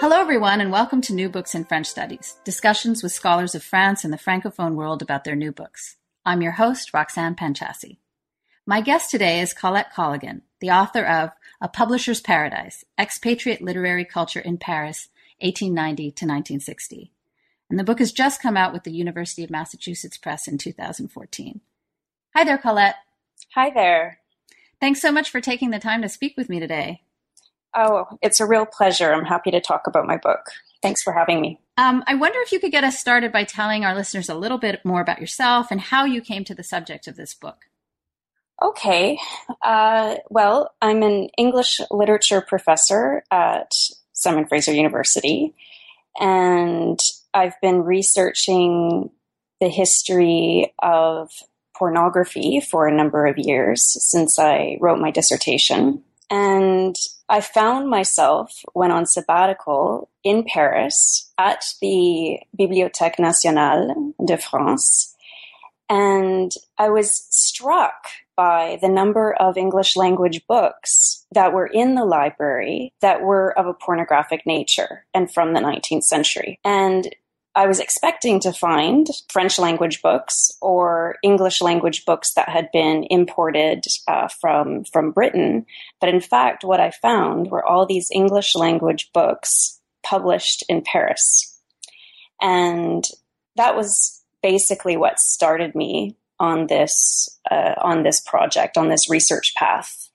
Hello, everyone, and welcome to New Books in French Studies, discussions with scholars of France and the Francophone world about their new books. I'm your host, Roxane Panchasi. My guest today is Colette Colligan, the author of A Publisher's Paradise, Expatriate Literary Culture in Paris, 1890 to 1960. And the book has just come out with the University of Massachusetts Press in 2014. Hi there, Colette. Hi there. Thanks so much for taking the time to speak with me today. Oh, it's a real pleasure. I'm happy to talk about my book. Thanks for having me. I wonder if you could get us started by telling our listeners a little bit more about yourself and how you came to the subject of this book. Okay. Well, I'm an English literature professor at Simon Fraser University, and I've been researching the history of pornography for a number of years since I wrote my dissertation. And I found myself, when on sabbatical in Paris, at the Bibliothèque Nationale de France, and I was struck by the number of English language books that were in the library that were of a pornographic nature and from the 19th century. And I was expecting to find French language books or English language books that had been imported from Britain. But in fact, what I found were all these English language books published in Paris. And that was basically what started me on this project, on this research path,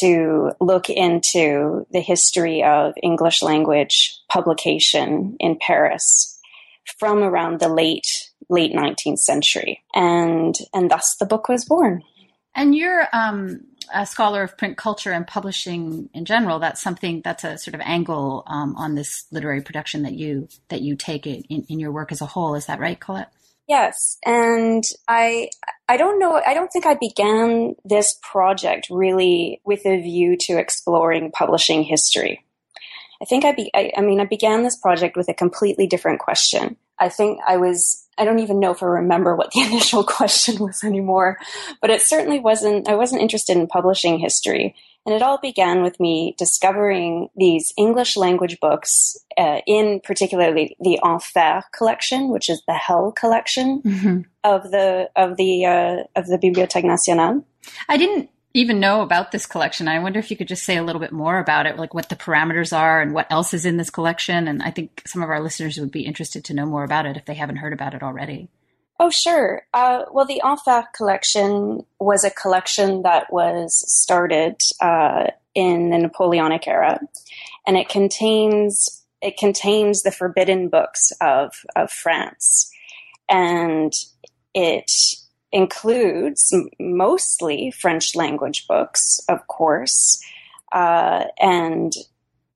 to look into the history of English language publication in Paris from around the late 19th century. And thus the book was born. And you're a scholar of print culture and publishing in general. That's something, that's a sort of angle on this literary production that you take in your work as a whole. Is that right, Colette? Yes. And I don't think I began this project really with a view to exploring publishing history. I began this project with a completely different question. I don't even know if I remember what the initial question was anymore, but it certainly wasn't, I wasn't interested in publishing history. And it all began with me discovering these English language books, in particularly the Enfer collection, which is the Hell collection of the Bibliothèque Nationale. I didn't even know about this collection. I wonder if you could just say a little bit more about it, like what the parameters are and what else is in this collection. And I think some of our listeners would be interested to know more about it if they haven't heard about it already. Oh, sure. Well, the Enfer collection was a collection that was started in the Napoleonic era, and it contains the forbidden books of France, and it includes mostly French language books, of course, and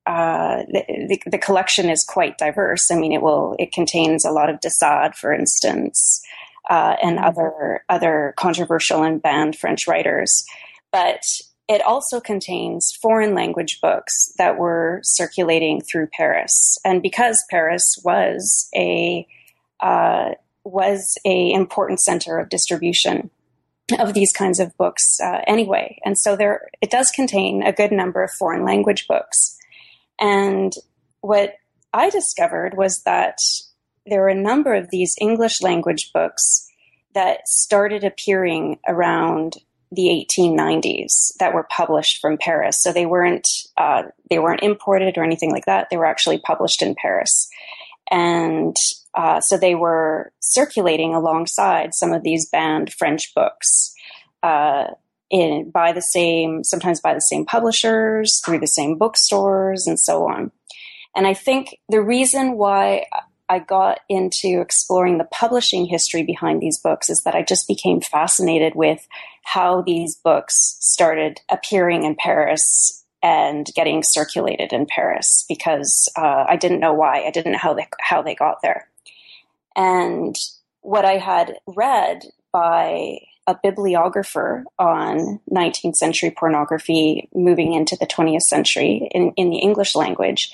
the collection is quite diverse. I mean, it contains a lot of de Sade, for instance, and other controversial and banned French writers, but it also contains foreign language books that were circulating through Paris, and because Paris was a important center of distribution of these kinds of books anyway. And so it does contain a good number of foreign language books. And what I discovered was that there were a number of these English language books that started appearing around the 1890s that were published from Paris. So they weren't imported or anything like that. They were actually published in Paris. And so they were circulating alongside some of these banned French books, sometimes by the same publishers, through the same bookstores, and so on. And I think the reason why I got into exploring the publishing history behind these books is that I just became fascinated with how these books started appearing in Paris and getting circulated in Paris because I didn't know why. I didn't know how they got there. And what I had read by a bibliographer on 19th century pornography moving into the 20th century in the English language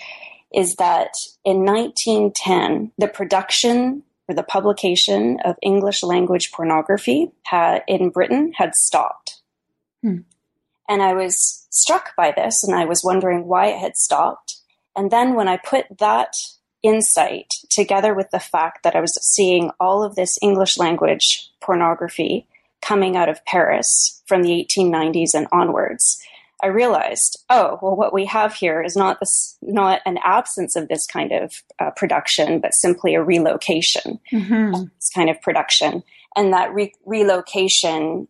is that in 1910, the production or the publication of English language pornography in Britain had stopped. Hmm. And I was struck by this, and I was wondering why it had stopped. And then when I put that insight together with the fact that I was seeing all of this English language pornography coming out of Paris from the 1890s and onwards, I realized, what we have here is not an absence of this kind of production, but simply a relocation of this kind of production. And that relocation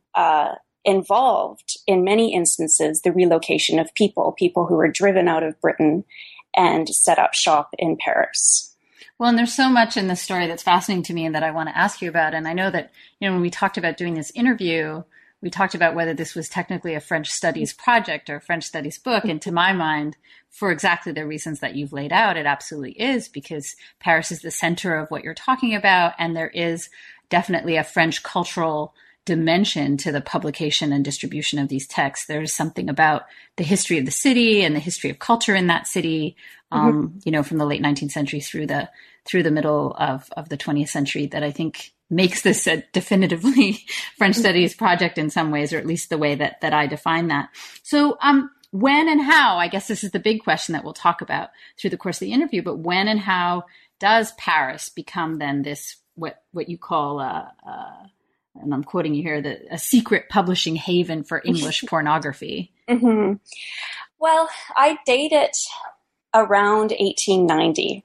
involved, in many instances, the relocation of people who were driven out of Britain and set up shop in Paris. Well, and there's so much in this story that's fascinating to me and that I want to ask you about. And I know that, when we talked about doing this interview, we talked about whether this was technically a French studies project or a French studies book. And to my mind, for exactly the reasons that you've laid out, it absolutely is, because Paris is the center of what you're talking about. And there is definitely a French cultural dimension to the publication and distribution of these texts. There's something about the history of the city and the history of culture in that city, from the late 19th century through the middle of the 20th century that I think makes this a definitively French studies project in some ways, or at least the way that I define that. So when and how, I guess this is the big question that we'll talk about through the course of the interview, but when and how does Paris become then this, what you call and I'm quoting you here, a secret publishing haven for English pornography. Mm-hmm. Well, I date it around 1890,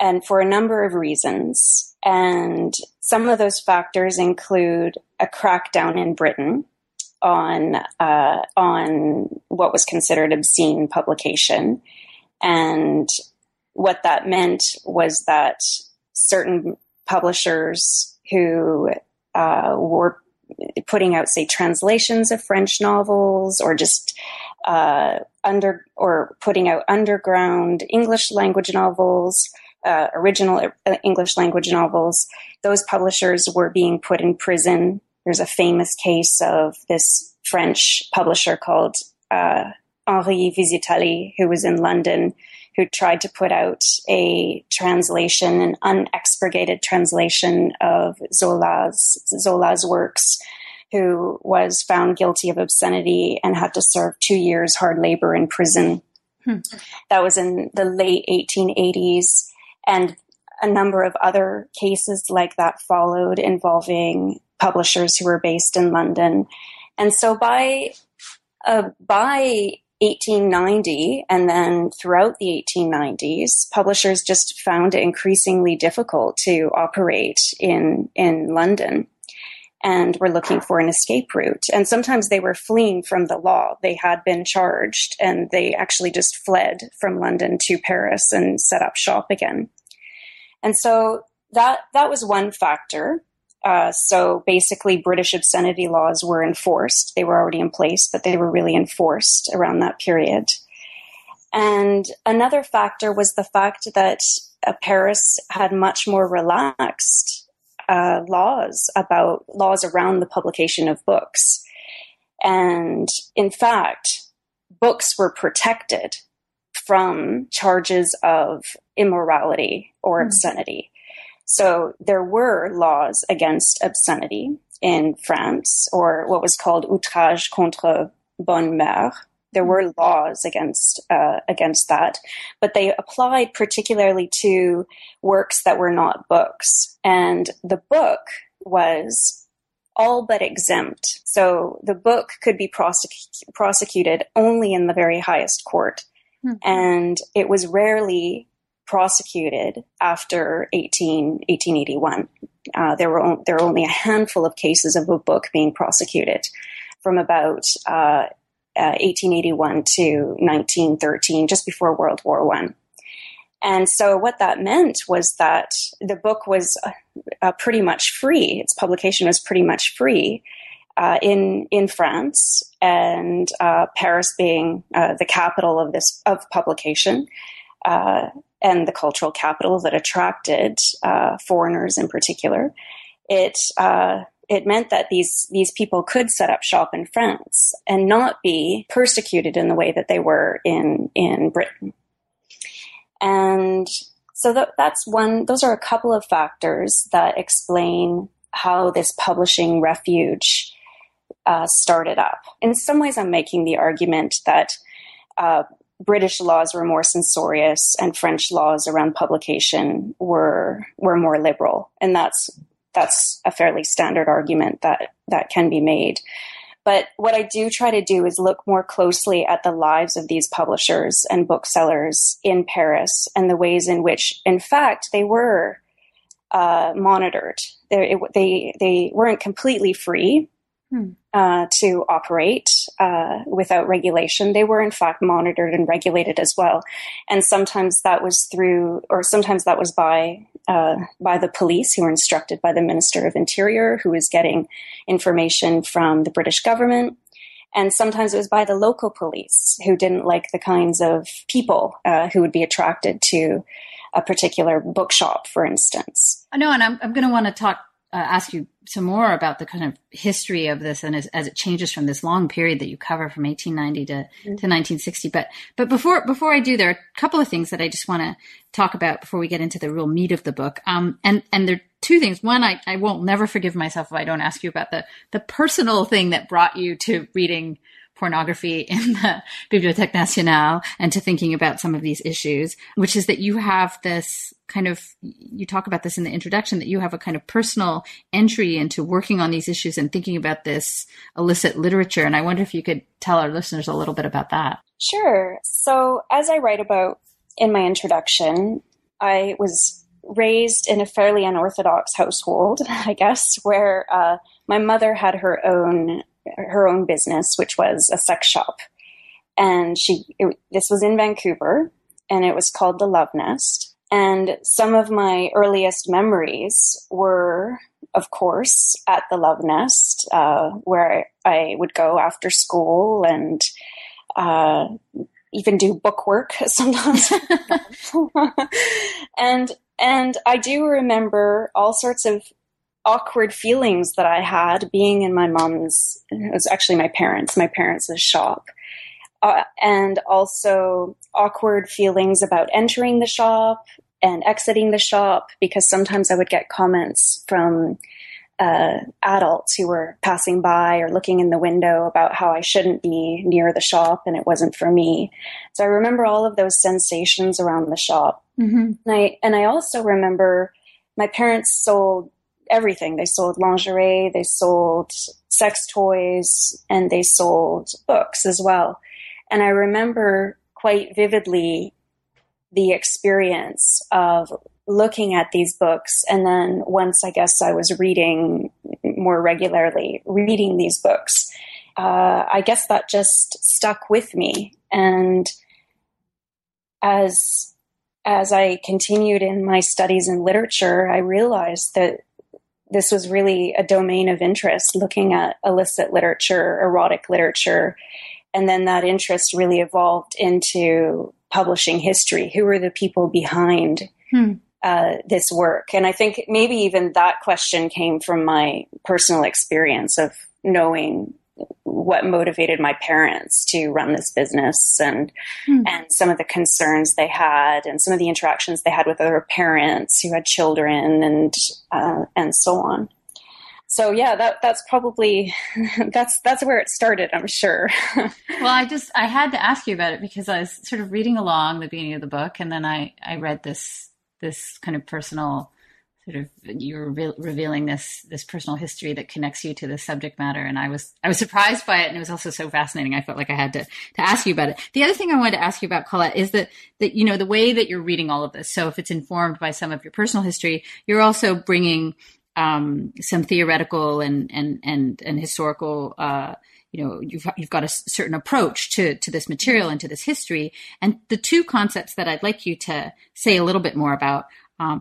and for a number of reasons. And some of those factors include a crackdown in Britain on what was considered obscene publication. And what that meant was that certain publishers who were putting out, say, translations of French novels, or just putting out underground English language novels, original English language novels. Those publishers were being put in prison. There's a famous case of this French publisher called Henri Vizitali, who was in London, who tried to put out a translation, an unexpurgated translation of Zola's works, who was found guilty of obscenity and had to serve 2 years hard labor in prison. That was in the late 1880s. And a number of other cases like that followed, involving publishers who were based in London. And so by 1890, and then throughout the 1890s, publishers just found it increasingly difficult to operate in London, and were looking for an escape route. And sometimes they were fleeing from the law. They had been charged, and they actually just fled from London to Paris and set up shop again. And so that was one factor. So basically, British obscenity laws were enforced. They were already in place, but they were really enforced around that period. And another factor was the fact that Paris had much more relaxed laws around the publication of books. And in fact, books were protected from charges of immorality or obscenity. So there were laws against obscenity in France, or what was called outrage contre bonne mère. There were laws against that, but they applied particularly to works that were not books. And the book was all but exempt. So the book could be prosecuted only in the very highest court. And it was rarely prosecuted after 1881. There were only a handful of cases of a book being prosecuted from about 1881 to 1913, just before World War I. And so what that meant was that the book was pretty much free. Its publication was pretty much free in France, and Paris being the capital of publication, and the cultural capital that attracted foreigners in particular. It meant that these people could set up shop in France and not be persecuted in the way that they were in Britain. And so that's one. Those are a couple of factors that explain how this publishing refuge started up. In some ways, I'm making the argument that British laws were more censorious and French laws around publication were more liberal, and that's a fairly standard argument that can be made. But what I do try to do is look more closely at the lives of these publishers and booksellers in Paris and the ways in which, in fact, they were monitored. They weren't completely free to operate without regulation. They were, in fact, monitored and regulated as well. And sometimes that was by the police, who were instructed by the Minister of Interior, who was getting information from the British government. And sometimes it was by the local police, who didn't like the kinds of people who would be attracted to a particular bookshop, for instance. I know, and I'm going to want to ask you some more about the kind of history of this, and as it changes from this long period that you cover from 1890 to 1960. But before I do, there are a couple of things that I just want to talk about before we get into the real meat of the book. And there are two things. One, I won't never forgive myself if I don't ask you about the personal thing that brought you to reading pornography in the Bibliothèque Nationale and to thinking about some of these issues, which is that you have this kind of, you talk about this in the introduction, that you have a kind of personal entry into working on these issues and thinking about this illicit literature. And I wonder if you could tell our listeners a little bit about that. Sure. So as I write about in my introduction, I was raised in a fairly unorthodox household, I guess, where my mother had her own business, which was a sex shop. And this was in Vancouver, and it was called The Love Nest. And some of my earliest memories were, of course, at The Love Nest, where I would go after school and even do book work sometimes. And I do remember all sorts of awkward feelings that I had being in it was actually my parents' shop. And also awkward feelings about entering the shop and exiting the shop, because sometimes I would get comments from adults who were passing by or looking in the window about how I shouldn't be near the shop and it wasn't for me. So I remember all of those sensations around the shop. Mm-hmm. And I also remember my parents sold everything. They sold lingerie, they sold sex toys, and they sold books as well. And I remember quite vividly the experience of looking at these books. And then once I guess I was reading these books, I guess that just stuck with me. And as I continued in my studies in literature, I realized that this was really a domain of interest, looking at illicit literature, erotic literature. And then that interest really evolved into publishing history. Who were the people behind this work? And I think maybe even that question came from my personal experience of knowing what motivated my parents to run this business and some of the concerns they had and some of the interactions they had with other parents who had children and so on. So yeah, that's probably, that's where it started, I'm sure. Well, I had to ask you about it because I was sort of reading along the beginning of the book, and then I read this kind of personal sort of, you're revealing this personal history that connects you to the subject matter. And I was surprised by it. And it was also so fascinating. I felt like I had to ask you about it. The other thing I wanted to ask you about, Colette, is that, you know, the way that you're reading all of this. So if it's informed by some of your personal history, you're also bringing some theoretical and historical, you know, you've got a certain approach to this material and to this history. And the two concepts that I'd like you to say a little bit more about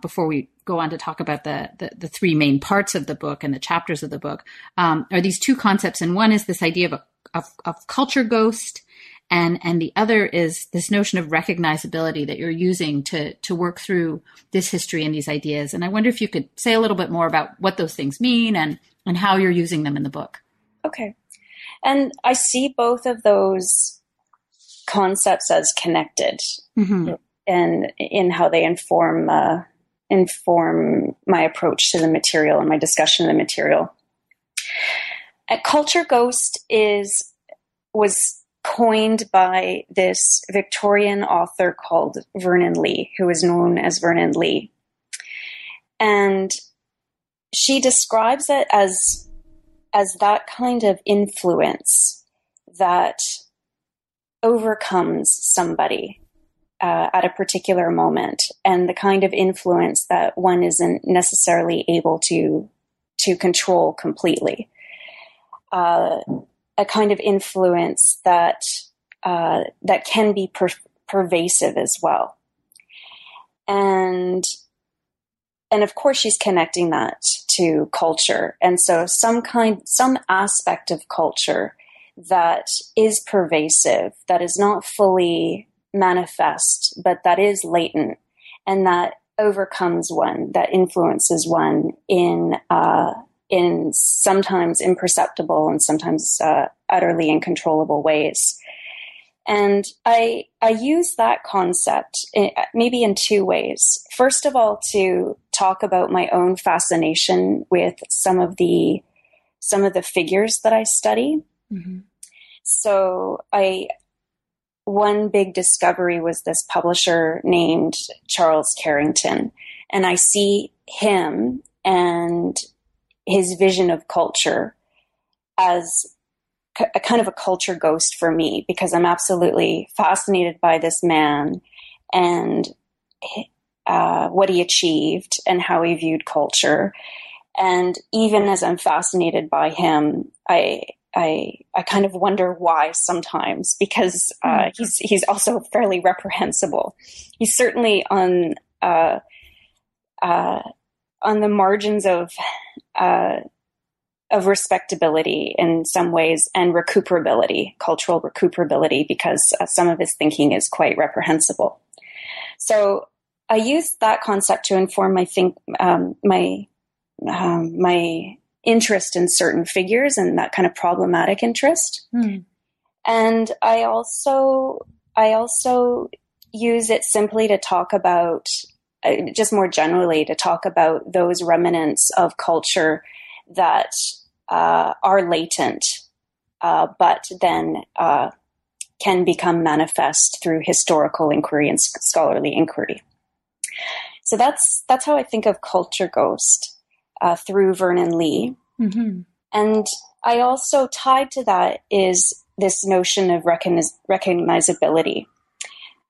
before we go on to talk about the three main parts of the book and the chapters of the book, are these two concepts. And one is this idea of a culture ghost, and the other is this notion of recognizability that you're using to work through this history and these ideas. And I wonder if you could say a little bit more about what those things mean and how you're using them in the book. Okay. And I see both of those concepts as connected, mm-hmm. and in how they inform my approach to the material and my discussion of the material. A culture ghost was coined by this Victorian author called Vernon Lee, who is known as Vernon Lee. And she describes it as that kind of influence that overcomes somebody at a particular moment, and the kind of influence that one isn't necessarily able to control completely. A kind of influence that can be pervasive as well. And of course she's connecting that to culture. And so some aspect of culture that is pervasive, that is not fully manifest, but that is latent and that overcomes one, that influences one in sometimes imperceptible and sometimes utterly uncontrollable ways. And I use that concept maybe in two ways. First of all, to talk about my own fascination with some of the figures that I study. Mm-hmm. So one big discovery was this publisher named Charles Carrington, and I see him and his vision of culture as a kind of a culture ghost for me, because I'm absolutely fascinated by this man and what he achieved and how he viewed culture. And even as I'm fascinated by him, I kind of wonder why sometimes, because he's also fairly reprehensible. He's certainly on the margins of respectability in some ways, and recuperability, cultural recuperability, because some of his thinking is quite reprehensible. So I used that concept to inform my interest in certain figures and that kind of problematic interest. Mm. And I also use it simply to talk about, just more generally, to talk about those remnants of culture that are latent, but then can become manifest through historical inquiry and scholarly inquiry. So that's how I think of culture ghost through Vernon Lee. Mm-hmm. And I also tied to that is this notion of recognizability.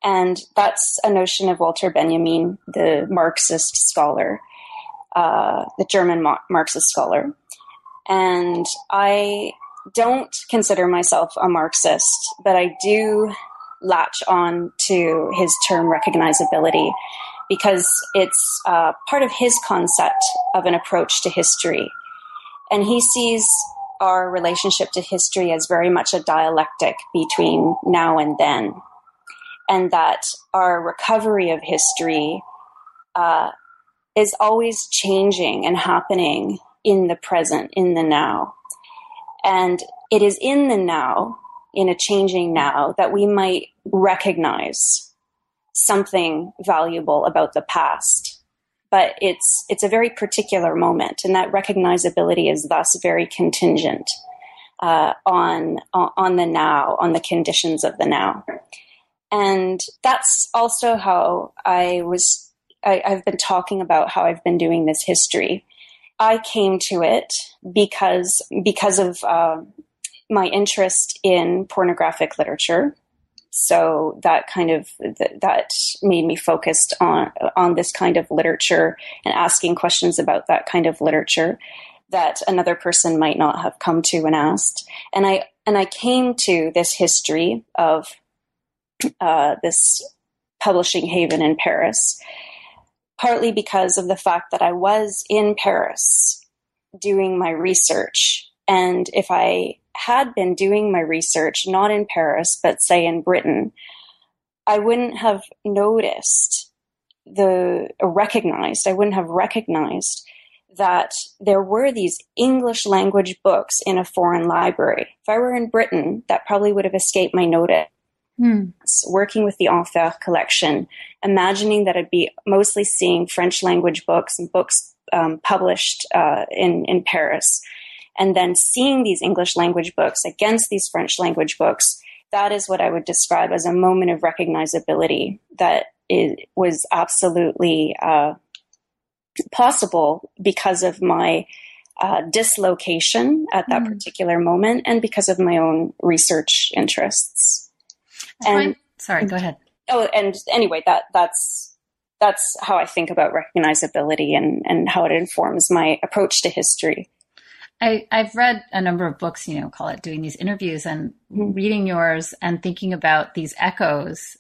And that's a notion of Walter Benjamin, the Marxist scholar, the German Marxist scholar. And I don't consider myself a Marxist, but I do latch on to his term recognizability, because it's part of his concept of an approach to history. And he sees our relationship to history as very much a dialectic between now and then. And that our recovery of history is always changing and happening in the present, in the now. And it is in the now, in a changing now, that we might recognize something valuable about the past. But it's a very particular moment, and that recognizability is thus very contingent on the now, on the conditions of the now. And that's also how I've been talking about how I've been doing this history. I came to it because of my interest in pornographic literature. So that kind of, that made me focused on this kind of literature and asking questions about that kind of literature that another person might not have come to and asked. And I came to this history of this publishing haven in Paris, partly because of the fact that I was in Paris doing my research. And if I had been doing my research, not in Paris, but say in Britain, I wouldn't have noticed I wouldn't have recognized that there were these English language books in a foreign library. If I were in Britain, that probably would have escaped my notice. Working with the Enfer collection, imagining that I'd be mostly seeing French language books and books published in Paris, and then seeing these English language books against these French language books, that is what I would describe as a moment of recognizability that it was absolutely possible because of my dislocation at that particular moment and because of my own research interests. And, sorry, go ahead. Oh, and anyway, that's how I think about recognizability and how it informs my approach to history. I've read a number of books, Colette, doing these interviews and reading yours and thinking about these echoes,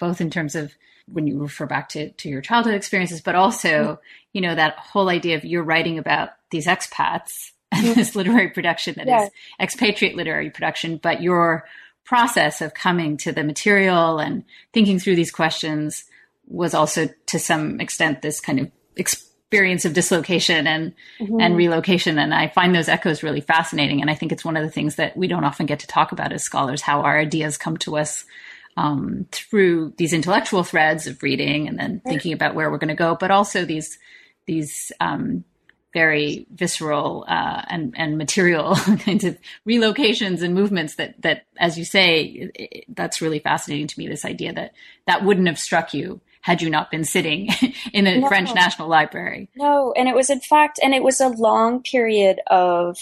both in terms of when you refer back to your childhood experiences, but also, that whole idea of you're writing about these expats and this literary production that is expatriate literary production, but your process of coming to the material and thinking through these questions was also to some extent this kind of experience of dislocation and relocation. And I find those echoes really fascinating. And I think it's one of the things that we don't often get to talk about as scholars, how our ideas come to us through these intellectual threads of reading and then thinking about where we're going to go, but also these very visceral and material kinds of relocations and movements that, as you say, that's really fascinating to me, this idea that wouldn't have struck you had you not been sitting in the French National Library. No, and it was a long period of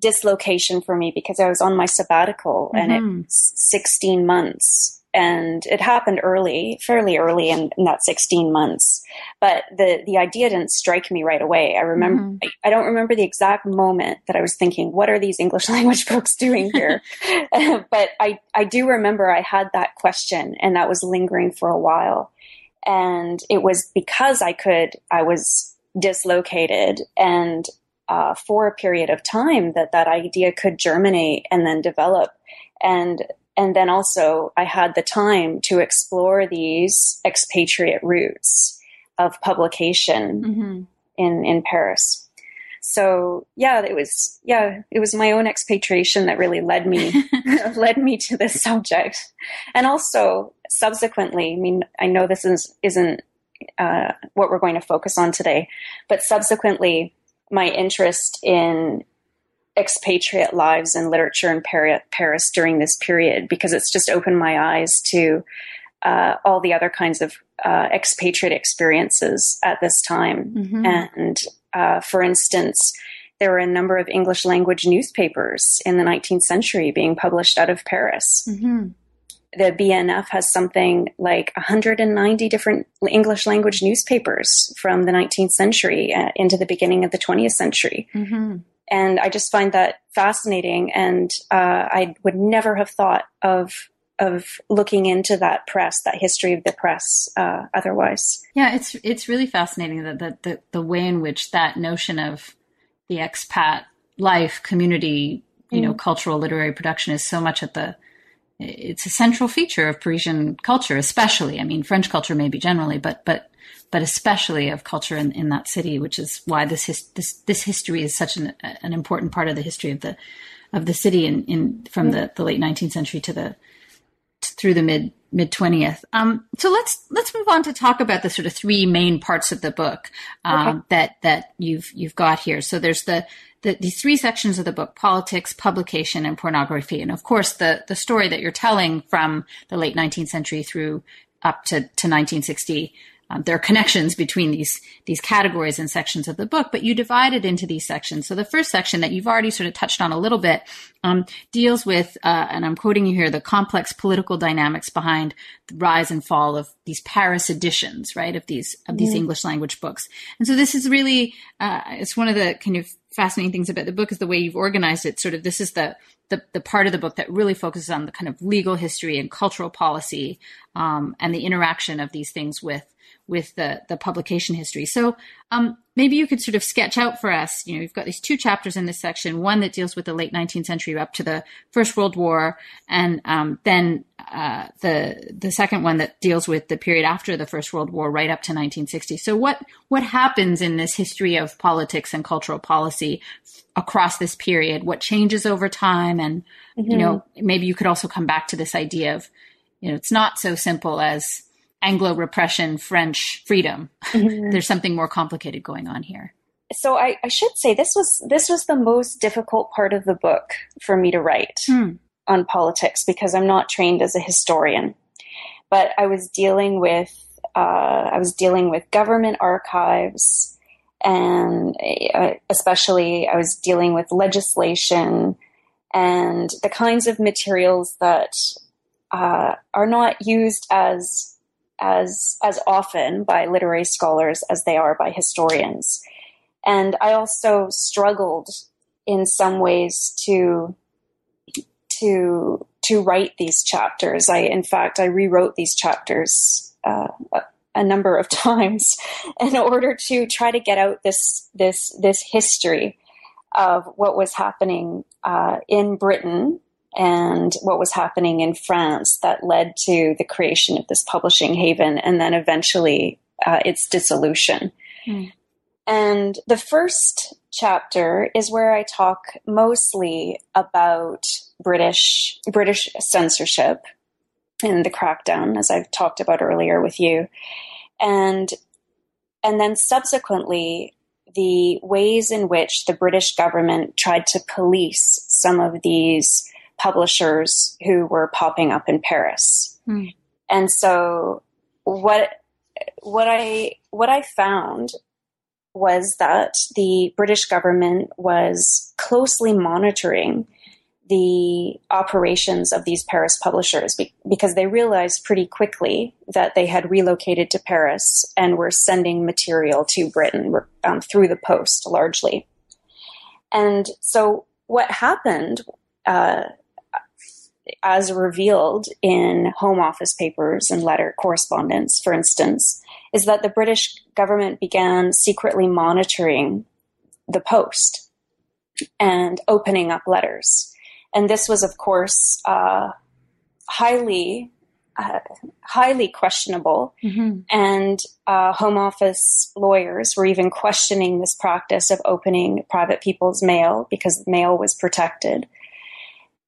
dislocation for me because I was on my sabbatical and it's 16 months and it happened fairly early in that 16 months. But the idea didn't strike me right away. I remember, I don't remember the exact moment that I was thinking, what are these English language books doing here? But I do remember I had that question and that was lingering for a while. And it was because I was dislocated and for a period of time that idea could germinate and then develop. And then also I had the time to explore these expatriate routes of publication in Paris. So it was my own expatriation that really led me to this subject. And also subsequently, I mean, I know this isn't what we're going to focus on today, but subsequently my interest in expatriate lives and literature in Paris during this period, because it's just opened my eyes to all the other kinds of expatriate experiences at this time. And for instance, there were a number of English language newspapers in the 19th century being published out of Paris. The BNF has something like 190 different English language newspapers from the 19th century into the beginning of the 20th century. And I just find that fascinating. And I would never have thought of looking into that press, that history of the press otherwise. Yeah, it's really fascinating that the way in which that notion of the expat life, community, cultural literary production is so much it's a central feature of Parisian culture, especially. I mean, French culture maybe generally, but especially of culture in that city, which is why this history is such an important part of the history of the city from the late 19th century through the mid 20th. So let's move on to talk about the sort of three main parts of the book that you've got here. So there's these three sections of the book: politics, publication, and pornography. And of course, the story that you're telling from the late 19th century through up to 1960. There are connections between these categories and sections of the book, but you divide it into these sections. So the first section that you've already sort of touched on a little bit deals with, and I'm quoting you here, the complex political dynamics behind the rise and fall of these Paris editions, right, of these English language books. And so this is really, it's one of the kind of fascinating things about the book is the way you've organized it. Sort of this is the part of the book that really focuses on the kind of legal history and cultural policy and the interaction of these things with the publication history. So maybe you could sort of sketch out for us, you know, you've got these two chapters in this section, one that deals with the late 19th century up to the First World War, and then the second one that deals with the period after the First World War right up to 1960. So what happens in this history of politics and cultural policy across this period? What changes over time? And, you know, maybe you could also come back to this idea of, you know, it's not so simple as Anglo repression, French freedom. There's something more complicated going on here. So I should say this was the most difficult part of the book for me to write on politics, because I'm not trained as a historian, but I was dealing with government archives, and especially I was dealing with legislation and the kinds of materials that are not used as often by literary scholars as they are by historians. And I also struggled in some ways to write these chapters. In fact, I rewrote these chapters a number of times in order to try to get out this history of what was happening in Britain and what was happening in France that led to the creation of this publishing haven and then eventually its dissolution. And the first chapter is where I talk mostly about British censorship and the crackdown, as I've talked about earlier with you. And then subsequently, the ways in which the British government tried to police some of these publishers who were popping up in Paris. And so what I found was that the British government was closely monitoring the operations of these Paris publishers because they realized pretty quickly that they had relocated to Paris and were sending material to Britain through the post largely. And so what happened, as revealed in Home Office papers and letter correspondence, for instance, is that the British government began secretly monitoring the post and opening up letters. And this was, of course, highly questionable. And Home Office lawyers were even questioning this practice of opening private people's mail because mail was protected.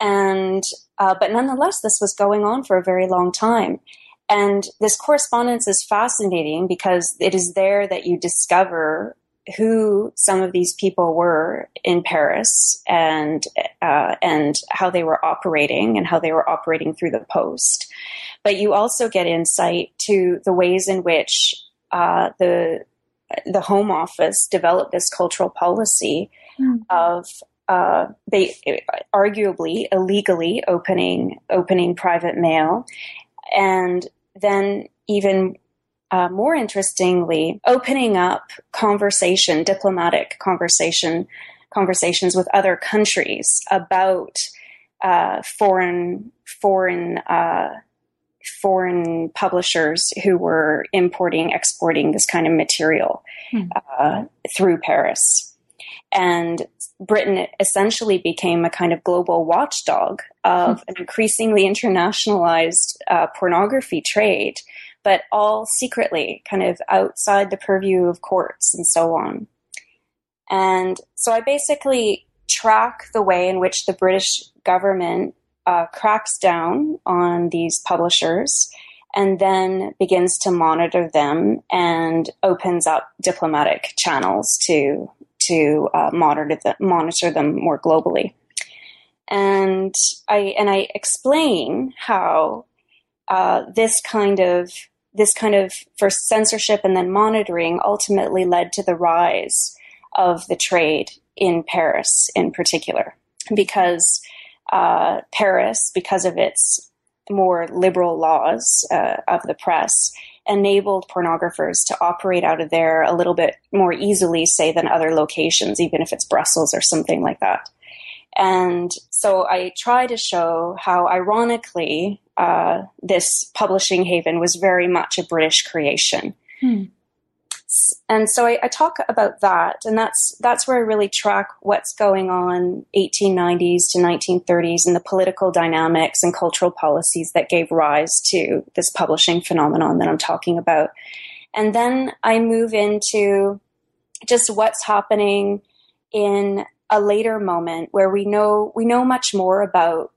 And but nonetheless, this was going on for a very long time. And this correspondence is fascinating because it is there that you discover who some of these people were in Paris and how they were operating and how they were operating through the post. But you also get insight to the ways in which the Home Office developed this cultural policy of they arguably illegally opening private mail, and then even more interestingly, opening up diplomatic conversations with other countries about foreign publishers who were exporting this kind of material through Paris. And Britain essentially became a kind of global watchdog of an increasingly internationalized pornography trade, but all secretly, kind of outside the purview of courts and so on. And so I basically track the way in which the British government cracks down on these publishers and then begins to monitor them and opens up diplomatic channels to monitor them more globally. And I explain how this kind of first censorship and then monitoring ultimately led to the rise of the trade in Paris in particular, because Paris, because of its more liberal laws of the press, enabled pornographers to operate out of there a little bit more easily, say, than other locations, even if it's Brussels or something like that. And so I try to show how, ironically, this publishing haven was very much a British creation. Hmm. And so I talk about that, and that's where I really track what's going on 1890s to 1930s and the political dynamics and cultural policies that gave rise to this publishing phenomenon that I'm talking about. And then I move into just what's happening in a later moment where we know much more about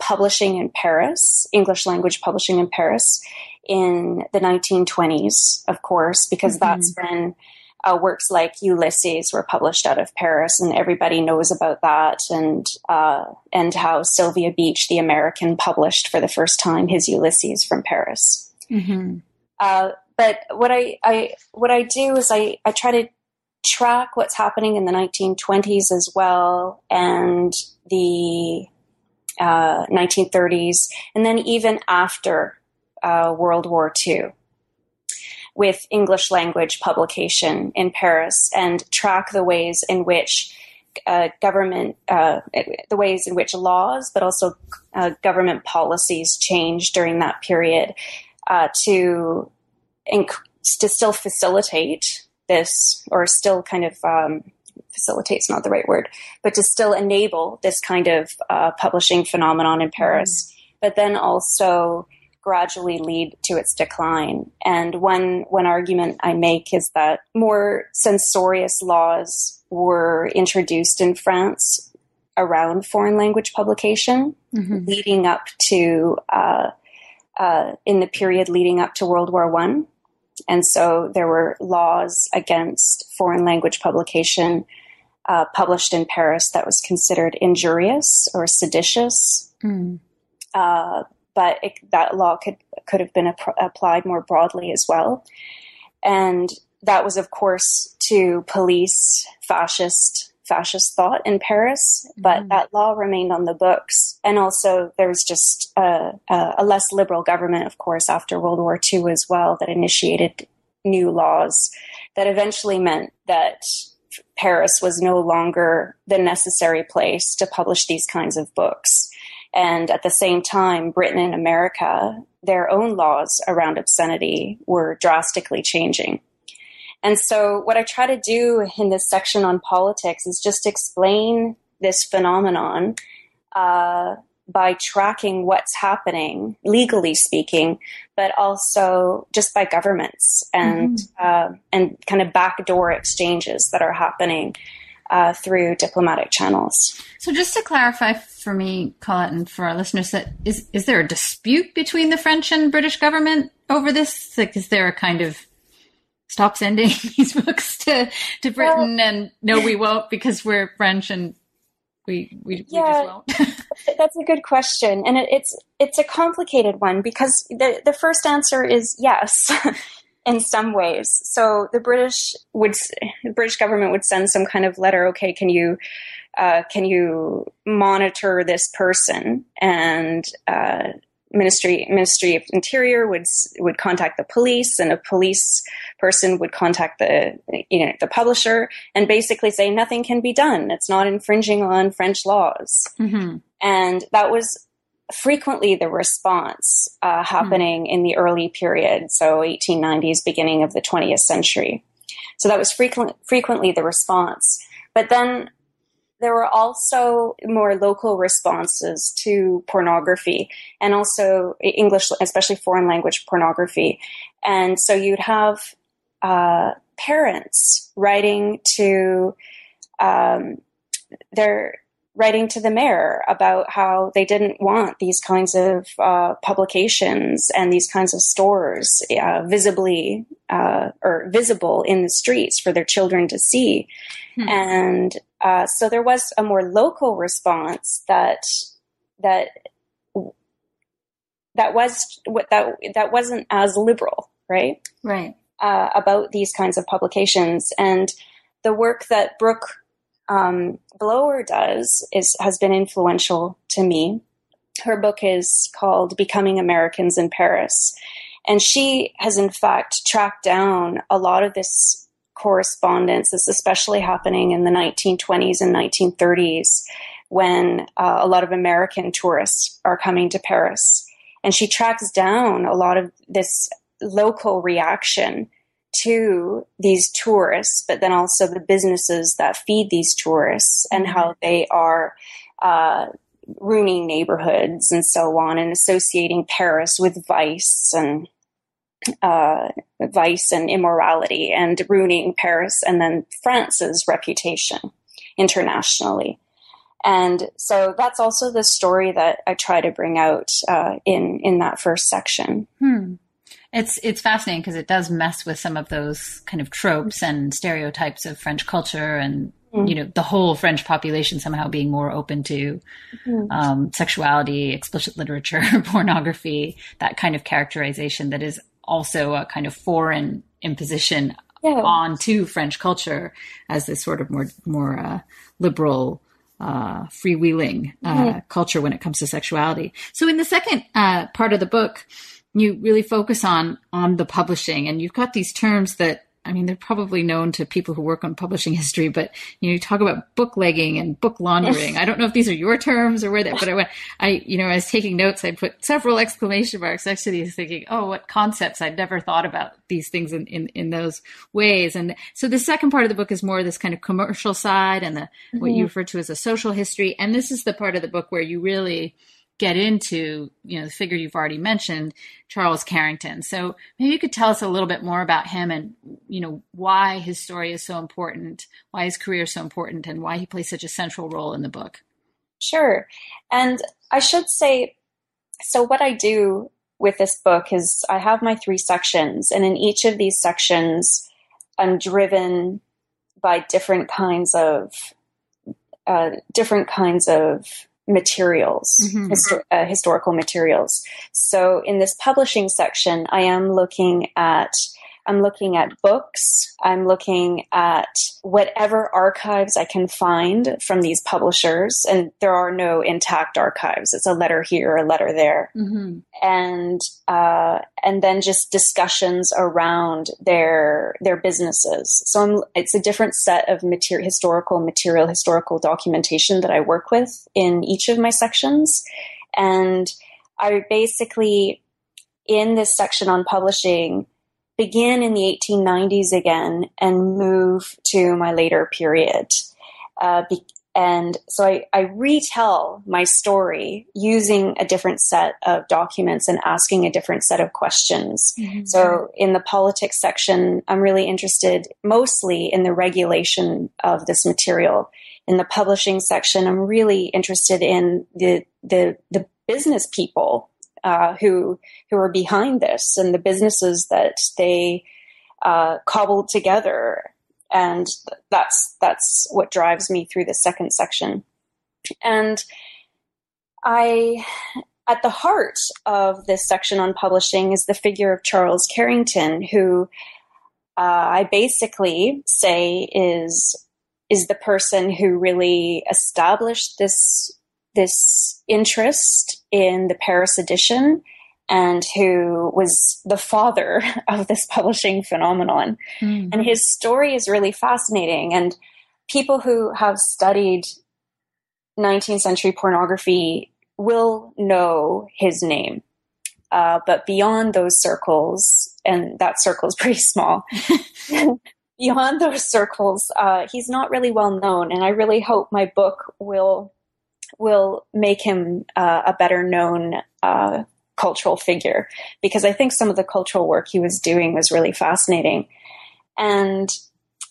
publishing in Paris, English language publishing in Paris, in the 1920s, of course, because mm-hmm. that's when works like Ulysses were published out of Paris, and everybody knows about that, and how Sylvia Beach, the American, published for the first time his Ulysses from Paris. Mm-hmm. But what I do is I try to track what's happening in the 1920s as well, and the 1930s, and then even after World War II, with English language publication in Paris, and track the ways in which laws, but also government policies changed during that period to still facilitate this, or still kind of facilitate's not the right word, but to still enable this kind of publishing phenomenon in Paris, but then also gradually lead to its decline. And one argument I make is that more censorious laws were introduced in France around foreign language publication, mm-hmm. leading up to in the period leading up to World War I. And so there were laws against foreign language publication published in Paris that was considered injurious or seditious. Mm. But that law could have been applied more broadly as well. And that was, of course, to police fascist thought in Paris, but that law remained on the books. And also there was just a less liberal government, of course, after World War II as well, that initiated new laws that eventually meant that Paris was no longer the necessary place to publish these kinds of books. And at the same time, Britain and America, their own laws around obscenity were drastically changing. And so what I try to do in this section on politics is just explain this phenomenon by tracking what's happening, legally speaking, but also just by governments and kind of backdoor exchanges that are happening through diplomatic channels. So just to clarify for me, Colette, and for our listeners, that is there a dispute between the French and British government over this? Like, is there a kind of stop sending these books to Britain, well, and no, we won't because we're French and we just won't? That's a good question. And it's a complicated one because the first answer is yes. In some ways. So the British government would send some kind of letter, okay, can you monitor this person? And Ministry of Interior would contact the police, and a police person would contact the publisher and basically say nothing can be done. It's not infringing on French laws. Mm-hmm. And that was frequently the response happening in the early period, so 1890s, beginning of the 20th century. So that was frequently the response. But then there were also more local responses to pornography, and also English, especially foreign language pornography. And so you'd have parents writing to the mayor about how they didn't want these kinds of publications and these kinds of stores visible in the streets for their children to see. Hmm. And so there was a more local response that wasn't as liberal, right? Right. About these kinds of publications. And the work that Brooke Blower has been influential to me. Her book is called Becoming Americans in Paris, And she has, in fact, tracked down a lot of this correspondence. This is especially happening in the 1920s and 1930s when a lot of American tourists are coming to Paris. And she tracks down a lot of this local reaction to these tourists, but then also the businesses that feed these tourists and how they are ruining neighborhoods and so on, and associating Paris with vice and immorality, and ruining Paris and then France's reputation internationally. And so that's also the story that I try to bring out in that first section. It's fascinating because it does mess with some of those kind of tropes and stereotypes of French culture, and you know, the whole French population somehow being more open to sexuality, explicit literature, pornography, that kind of characterization that is also a kind of foreign imposition onto French culture as this sort of more liberal, freewheeling culture when it comes to sexuality. So in the second part of the book, you really focus on the publishing, and you've got these terms that, I mean, they're probably known to people who work on publishing history, but you talk about book legging and book laundering. I don't know if these are your terms or where that, but I was taking notes, I put several exclamation marks next to these thinking, oh, what concepts, I'd never thought about these things in those ways. And so the second part of the book is more this kind of commercial side and the, what you refer to as a social history. And this is the part of the book where you really get into, you know, the figure you've already mentioned, Charles Carrington. So maybe you could tell us a little bit more about him and, you know, why his story is so important, why his career is so important, and why he plays such a central role in the book. Sure. And I should say, so what I do with this book is I have my three sections, and in each of these sections, I'm driven by different kinds of materials, historical materials. So in this publishing section, I'm looking at books. I'm looking at whatever archives I can find from these publishers. And there are no intact archives. It's a letter here, a letter there. And then just discussions around their businesses. So it's a different set of historical documentation that I work with in each of my sections. And I basically, in this section on publishing, begin in the 1890s again and move to my later period. And so I retell my story using a different set of documents and asking a different set of questions. So in the politics section, I'm really interested mostly in the regulation of this material. In the publishing section, I'm really interested in the business people who are behind this, and the businesses that they cobbled together. And that's what drives me through the second section. And at the heart of this section on publishing is the figure of Charles Carrington, who I basically say is the person who really established this interest in the Paris edition, and who was the father of this publishing phenomenon. And his story is really fascinating. And people who have studied 19th century pornography will know his name. But beyond those circles, and that circle is pretty small, beyond those circles, he's not really well known. And I really hope my book will make him a better known cultural figure, because I think some of the cultural work he was doing was really fascinating. And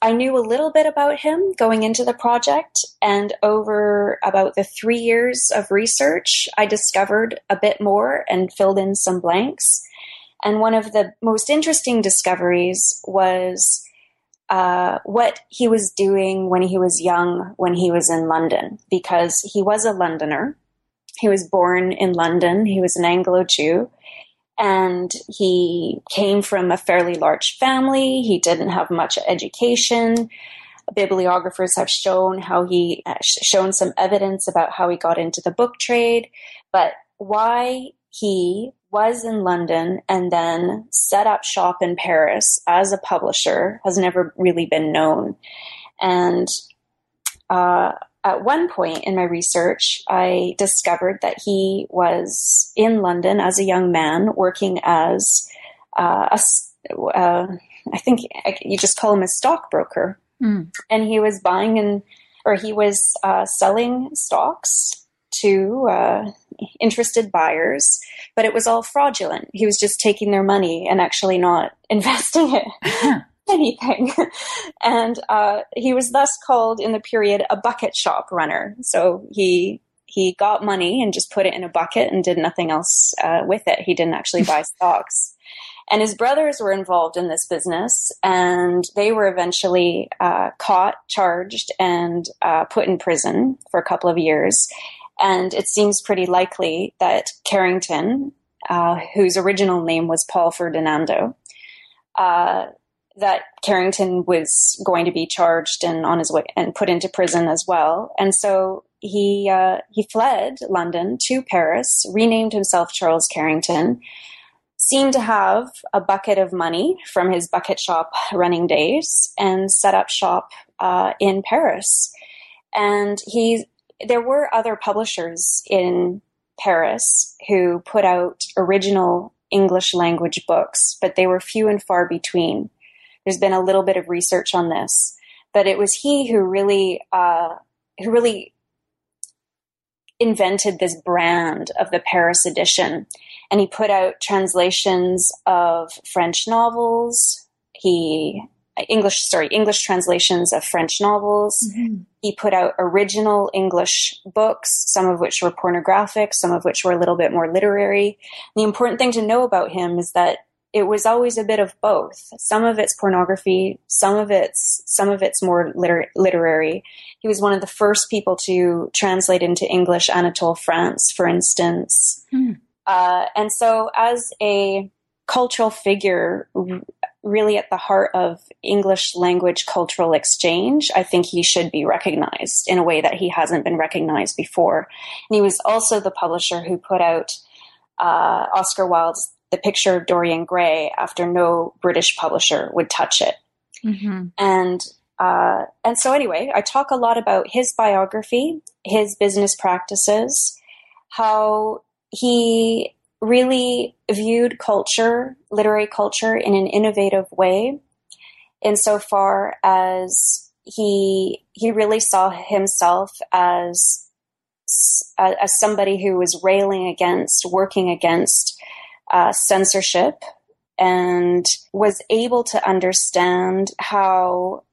I knew a little bit about him going into the project, and over about the 3 years of research, I discovered a bit more and filled in some blanks. And one of the most interesting discoveries was what he was doing when he was young, when he was in London, because he was a Londoner. He was born in London. He was an Anglo-Jew, and he came from a fairly large family. He didn't have much education. Bibliographers have shown how he shown some evidence about how he got into the book trade, but why he was in London and then set up shop in Paris as a publisher, has never really been known. And at one point in my research, I discovered that he was in London as a young man working as, I think you just call him a stockbroker. Mm. And he was buying selling stocks to interested buyers, but it was all fraudulent. He was just taking their money and actually not investing it anything. And he was thus called in the period a bucket shop runner. So he got money and just put it in a bucket and did nothing else with it. He didn't actually buy stocks. And his brothers were involved in this business, and they were eventually caught, charged, and put in prison for a couple of years. And it seems pretty likely that Carrington, whose original name was Paul Ferdinando, that Carrington was going to be charged and on his way and put into prison as well. And so he fled London to Paris, renamed himself Charles Carrington, seemed to have a bucket of money from his bucket shop running days, and set up shop in Paris. And there were other publishers in Paris who put out original English language books, but they were few and far between. There's been a little bit of research on this, but it was he who really invented this brand of the Paris edition. And he put out translations of French novels. English translations of French novels. Mm-hmm. He put out original English books, some of which were pornographic, some of which were a little bit more literary. And the important thing to know about him is that it was always a bit of both. Some of it's pornography, some of it's more literary. He was one of the first people to translate into English Anatole France, for instance. Mm. And so as a cultural figure, really at the heart of English language cultural exchange, I think he should be recognized in a way that he hasn't been recognized before. And he was also the publisher who put out Oscar Wilde's The Picture of Dorian Gray after no British publisher would touch it. Mm-hmm. And so anyway, I talk a lot about his biography, his business practices, how he really viewed culture, literary culture, in an innovative way, insofar as he really saw himself as somebody who was working against censorship, and was able to understand how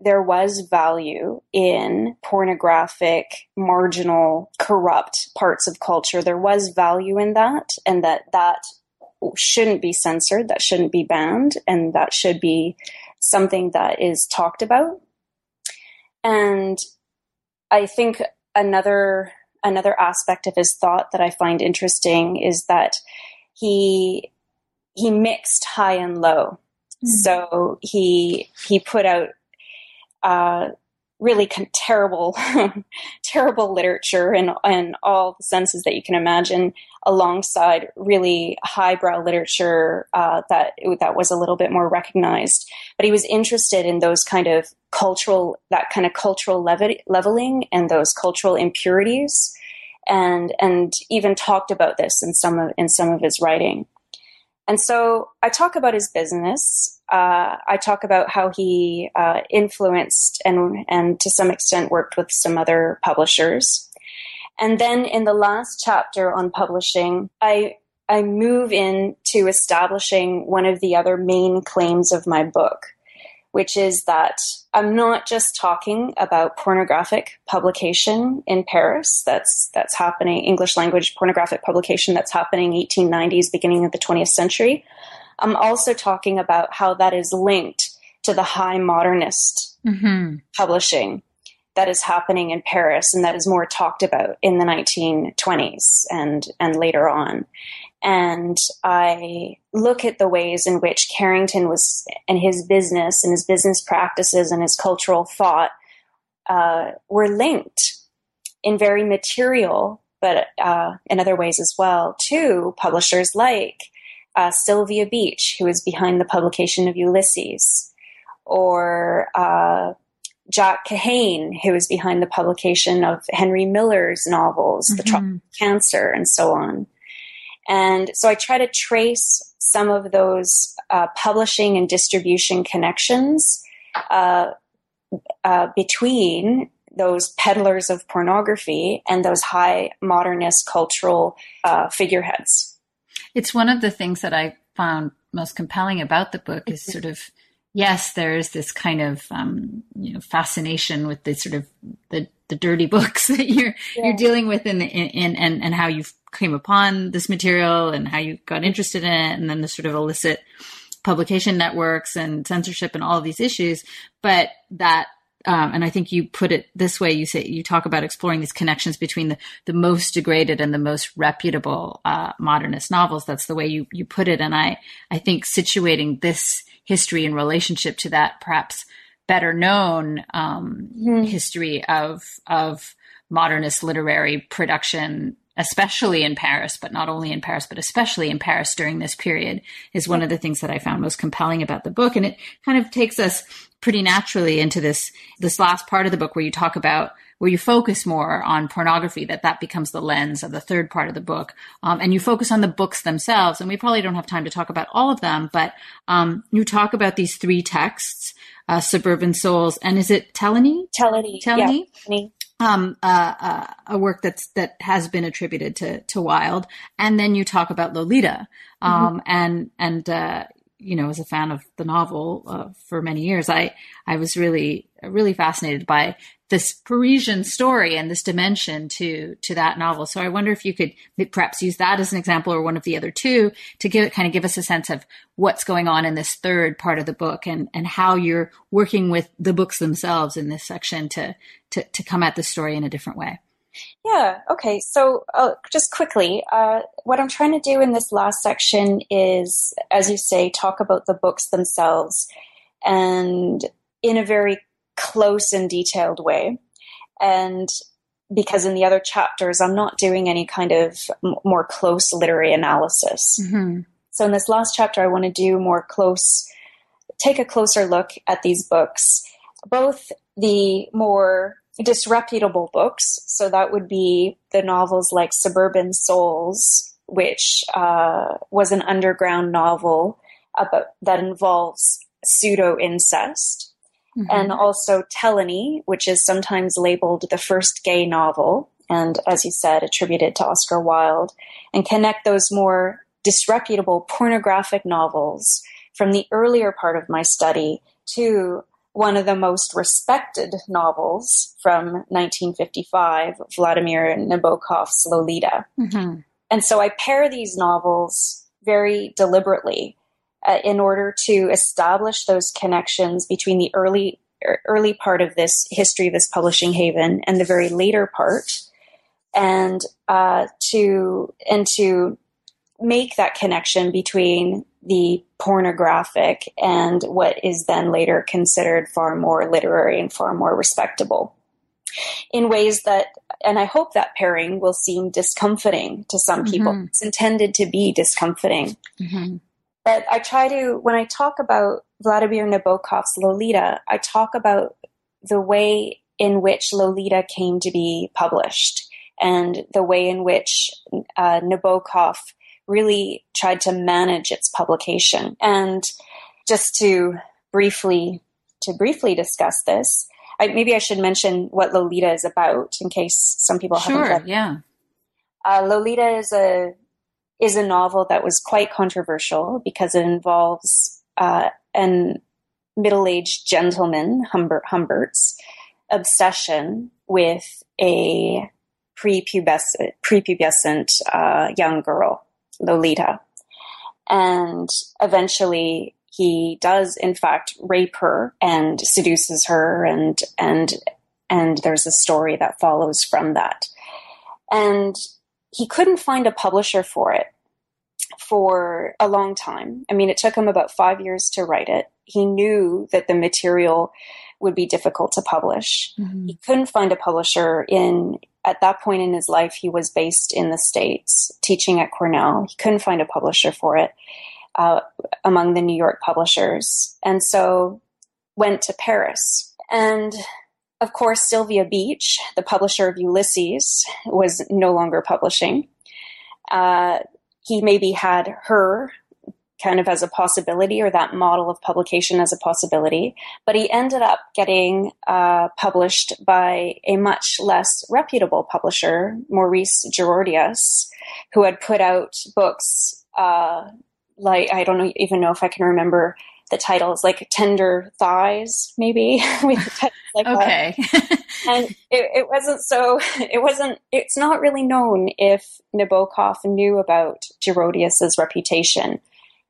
there was value in pornographic, marginal, corrupt parts of culture. There was value in that, and that shouldn't be censored, that shouldn't be banned, and that should be something that is talked about. And I think another aspect of his thought that I find interesting is that he mixed high and low. Mm-hmm. So he put out really terrible, terrible literature in all the senses that you can imagine, alongside really highbrow literature that was a little bit more recognized. But he was interested in those kind of cultural leveling and those cultural impurities, and even talked about this in some of his writing. And so I talk about his business. I talk about how he influenced and to some extent worked with some other publishers. And then in the last chapter on publishing, I move into establishing one of the other main claims of my book, which is that I'm not just talking about pornographic publication in Paris. That's happening, English language pornographic publication that's happening 1890s, beginning of the 20th century. I'm also talking about how that is linked to the high modernist mm-hmm. publishing that is happening in Paris, and that is more talked about in the 1920s and later on. And I look at the ways in which Carrington was, and his business and his business practices and his cultural thought were linked in very material but in other ways as well, to publishers like Sylvia Beach, who is behind the publication of Ulysses, or Jack Kahane, who is behind the publication of Henry Miller's novels, The Tropic of Cancer, and so on. And so I try to trace some of those publishing and distribution connections between those peddlers of pornography and those high modernist cultural figureheads. It's one of the things that I found most compelling about the book is sort of, yes, there is this kind of fascination with the sort of the dirty books that you're dealing with and how you came upon this material and how you got interested in it, and then the sort of illicit publication networks and censorship and all of these issues. But that, and I think you put it this way, you talk about exploring these connections between the most degraded and the most reputable modernist novels. That's the way you put it. And I think situating this history in relationship to that perhaps better known history of modernist literary production, especially in Paris, but not only in Paris, but especially in Paris during this period, is one of the things that I found most compelling about the book. And it kind of takes us pretty naturally into this last part of the book where you talk about, where you focus more on pornography, that becomes the lens of the third part of the book. And you focus on the books themselves. And we probably don't have time to talk about all of them, but you talk about these three texts, Suburban Souls, and is it Teleny? Teleny. Yeah. A work that has been attributed to Wilde. And then you talk about Lolita. As a fan of the novel for many years, I was really, really fascinated by this Parisian story and this dimension to that novel. So I wonder if you could perhaps use that as an example, or one of the other two, to give us a sense of what's going on in this third part of the book and how you're working with the books themselves in this section to come at the story in a different way. Yeah. Okay. So just quickly, what I'm trying to do in this last section is, as you say, talk about the books themselves, and in a very close and detailed way. And because in the other chapters, I'm not doing any kind of more close literary analysis. Mm-hmm. So in this last chapter, I want to do take a closer look at these books, both the more disreputable books. So that would be the novels like Suburban Souls, which was an underground novel that involves pseudo-incest. Mm-hmm. And also Teleny, which is sometimes labeled the first gay novel, and as you said, attributed to Oscar Wilde, and connect those more disreputable pornographic novels from the earlier part of my study to one of the most respected novels from 1955, Vladimir Nabokov's Lolita. Mm-hmm. And so I pair these novels very deliberately in order to establish those connections between the early part of this history of this publishing haven and the very later part, and to make that connection between the pornographic and what is then later considered far more literary and far more respectable, in ways that, and I hope that pairing will seem discomforting to some people. It's intended to be discomforting. Mm-hmm. But I try to, when I talk about Vladimir Nabokov's Lolita, I talk about the way in which Lolita came to be published and the way in which Nabokov really tried to manage its publication. And just to briefly discuss this, maybe I should mention what Lolita is about in case some people haven't read it. Yeah. Lolita is a novel that was quite controversial because it involves an middle-aged gentleman, Humbert's, obsession with a prepubescent young girl, Lolita. And eventually he does, in fact, rape her and seduces her, and there's a story that follows from that. And he couldn't find a publisher for it for a long time. I mean, it took him about 5 years to write it. He knew that the material would be difficult to publish. Mm-hmm. He couldn't find a publisher in at that point in his life, he was based in the States, teaching at Cornell. He couldn't find a publisher for it among the New York publishers, and so went to Paris. And of course, Sylvia Beach, the publisher of Ulysses, was no longer publishing. He maybe had her kind of as a possibility, or that model of publication as a possibility, but he ended up getting published by a much less reputable publisher, Maurice Girodias, who had put out books like, I don't even know if I can remember the titles, like Tender Thighs, maybe, with titles like okay. that. And it's not really known if Nabokov knew about Girodias's reputation.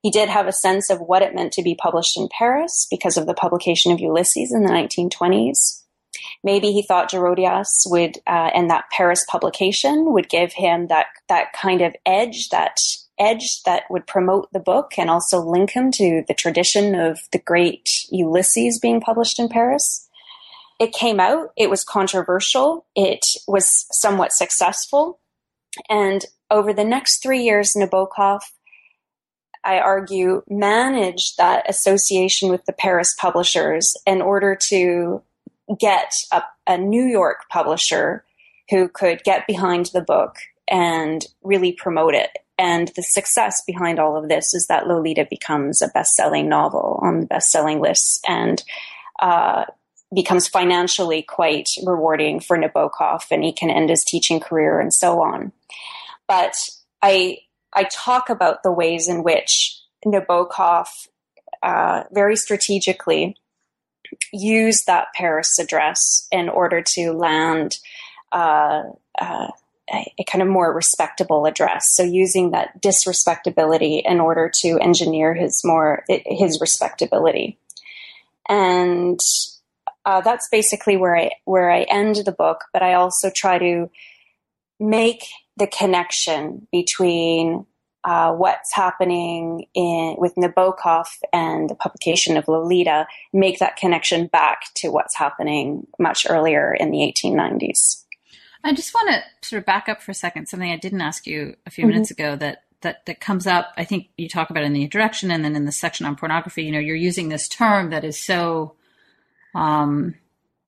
He did have a sense of what it meant to be published in Paris because of the publication of Ulysses in the 1920s. Maybe he thought Girodias would, and that Paris publication would give him that kind of edge that would promote the book and also link him to the tradition of the great Ulysses being published in Paris. It came out, it was controversial, it was somewhat successful. And over the next 3 years, Nabokov, I argue, managed that association with the Paris publishers in order to get a New York publisher who could get behind the book and really promote it. And the success behind all of this is that Lolita becomes a best-selling novel on the best-selling lists and becomes financially quite rewarding for Nabokov, and he can end his teaching career and so on. But I talk about the ways in which Nabokov very strategically used that Paris address in order to land a kind of more respectable address. So using that disrespectability in order to engineer his respectability. And that's basically where I end the book, but I also try to make the connection between what's happening with Nabokov and the publication of Lolita, make that connection back to what's happening much earlier in the 1890s. I just want to sort of back up for a second, something I didn't ask you a few minutes ago that comes up. I think you talk about it in the introduction and then in the section on pornography, you know, you're using this term that is so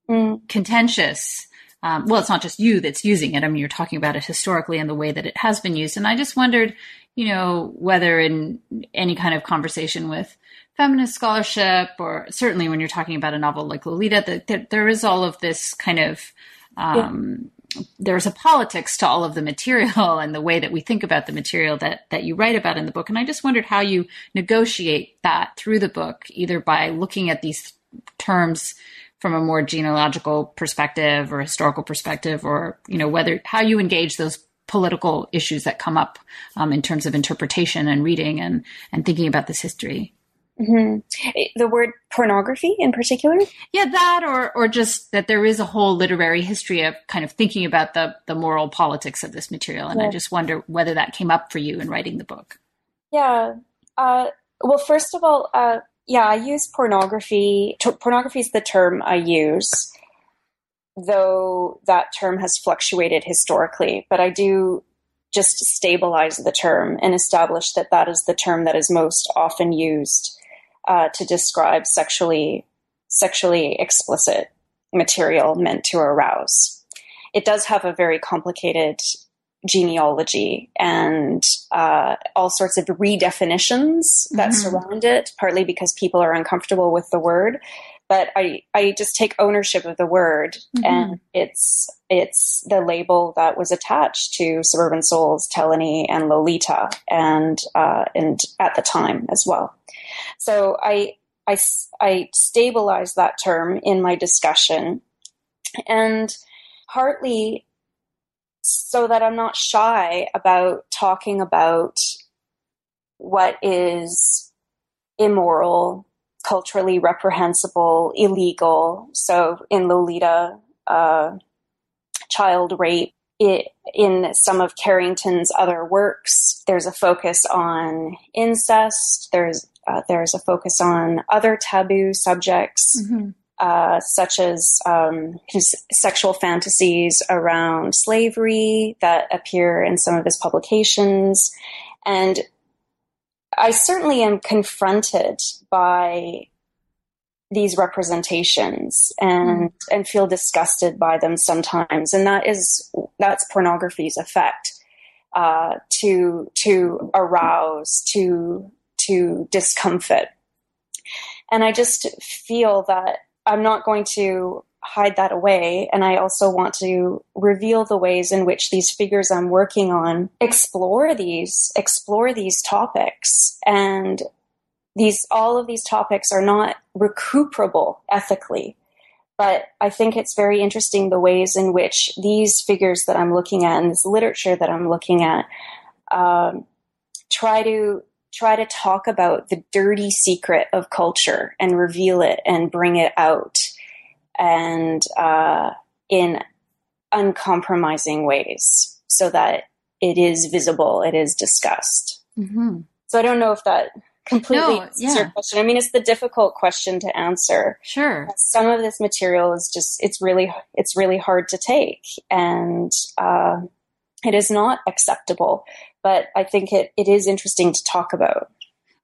contentious. Well, it's not just you that's using it. I mean, you're talking about it historically and the way that it has been used. And I just wondered, you know, whether in any kind of conversation with feminist scholarship, or certainly when you're talking about a novel like Lolita, that there is all of this kind of, there's a politics to all of the material and the way that we think about the material that you write about in the book. And I just wondered how you negotiate that through the book, either by looking at these terms from a more genealogical perspective or historical perspective, or, you know, whether how you engage those political issues that come up in terms of interpretation and reading and thinking about this history. Mm-hmm. The word pornography in particular? Yeah, that or just that there is a whole literary history of kind of thinking about the moral politics of this material. And yeah. I just wonder whether that came up for you in writing the book. Yeah. Well, first of all, yeah, I use pornography. Pornography is the term I use, though that term has fluctuated historically. But I do just stabilize the term and establish that that is the term that is most often used to describe sexually explicit material meant to arouse. It does have a very complicated genealogy and all sorts of redefinitions that surround it, partly because people are uncomfortable with the word. But I just take ownership of the word, and it's the label that was attached to Suburban Souls, Teleny, and Lolita, and at the time as well. So I stabilize that term in my discussion, and partly so that I'm not shy about talking about what is immoral, culturally reprehensible, illegal. So in Lolita, child rape. In some of Carrington's other works, there's a focus on incest. There's a focus on other taboo subjects. such as his sexual fantasies around slavery that appear in some of his publications. And I certainly am confronted by these representations and feel disgusted by them sometimes. And that's pornography's effect, to arouse, to discomfort. And I just feel that I'm not going to hide that away. And I also want to reveal the ways in which these figures I'm working on explore these topics. And all of these topics are not recuperable ethically. But I think it's very interesting the ways in which these figures that I'm looking at and this literature that I'm looking at try to talk about the dirty secret of culture and reveal it and bring it out, and in uncompromising ways so that it is visible, it is discussed. Mm-hmm. So I don't know if that completely answers your question. I mean, it's the difficult question to answer. Sure. Some of this material is just, it's really hard to take, and it is not acceptable. But I think it is interesting to talk about.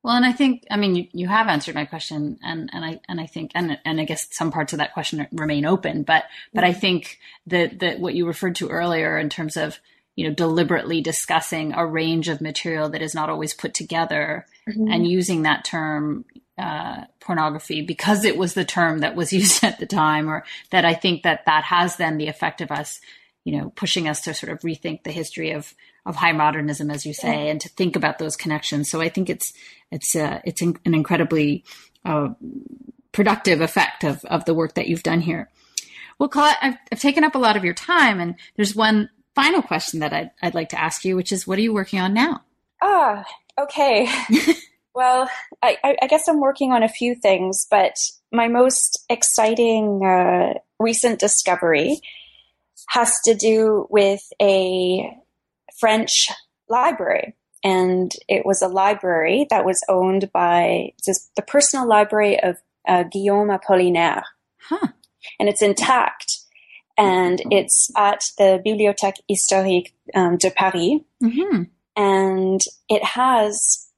Well, and I think, I mean, you have answered my question, and I think, and I guess some parts of that question remain open, but I think that what you referred to earlier in terms of, you know, deliberately discussing a range of material that is not always put together, mm-hmm. and using that term, pornography, because it was the term that was used at the time, or that I think that has then the effect of us, you know, pushing us to sort of rethink the history of high modernism, as you say, and to think about those connections. So I think it's an incredibly productive effect of the work that you've done here. Well, Colette, I've taken up a lot of your time, and there's one final question that I'd like to ask you, which is, what are you working on now? Okay. Well, I guess I'm working on a few things, but my most exciting recent discovery has to do with a French library, and it was a library that was owned by the personal library of Guillaume Apollinaire, and it's intact, and it's at the Bibliothèque Historique de Paris, mm-hmm. and it has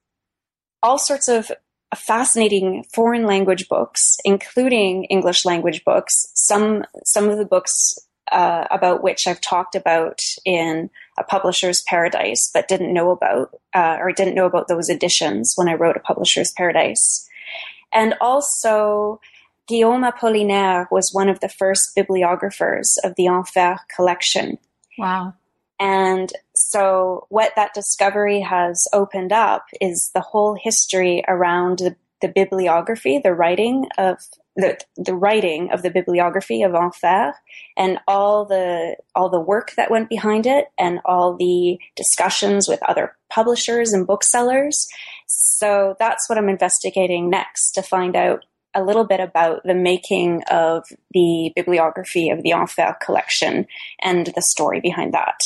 all sorts of fascinating foreign language books, including English language books. Some of the books about which I've talked about in A Publisher's Paradise, but didn't know about those editions when I wrote A Publisher's Paradise. And also, Guillaume Apollinaire was one of the first bibliographers of the Enfer collection. Wow. And so what that discovery has opened up is the whole history around the bibliography, the writing of the bibliography of Enfer, and all the work that went behind it, and all the discussions with other publishers and booksellers. So that's what I'm investigating next, to find out a little bit about the making of the bibliography of the Enfer collection and the story behind that.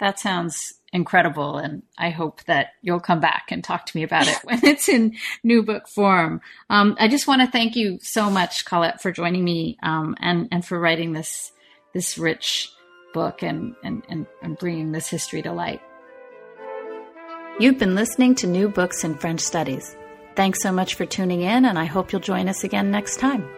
That sounds incredible, and I hope that you'll come back and talk to me about it when it's in new book form. I just want to thank you so much, Colette, for joining me and for writing this rich book and bringing this history to light. You've been listening to New Books in French Studies. Thanks so much for tuning in, and I hope you'll join us again next time.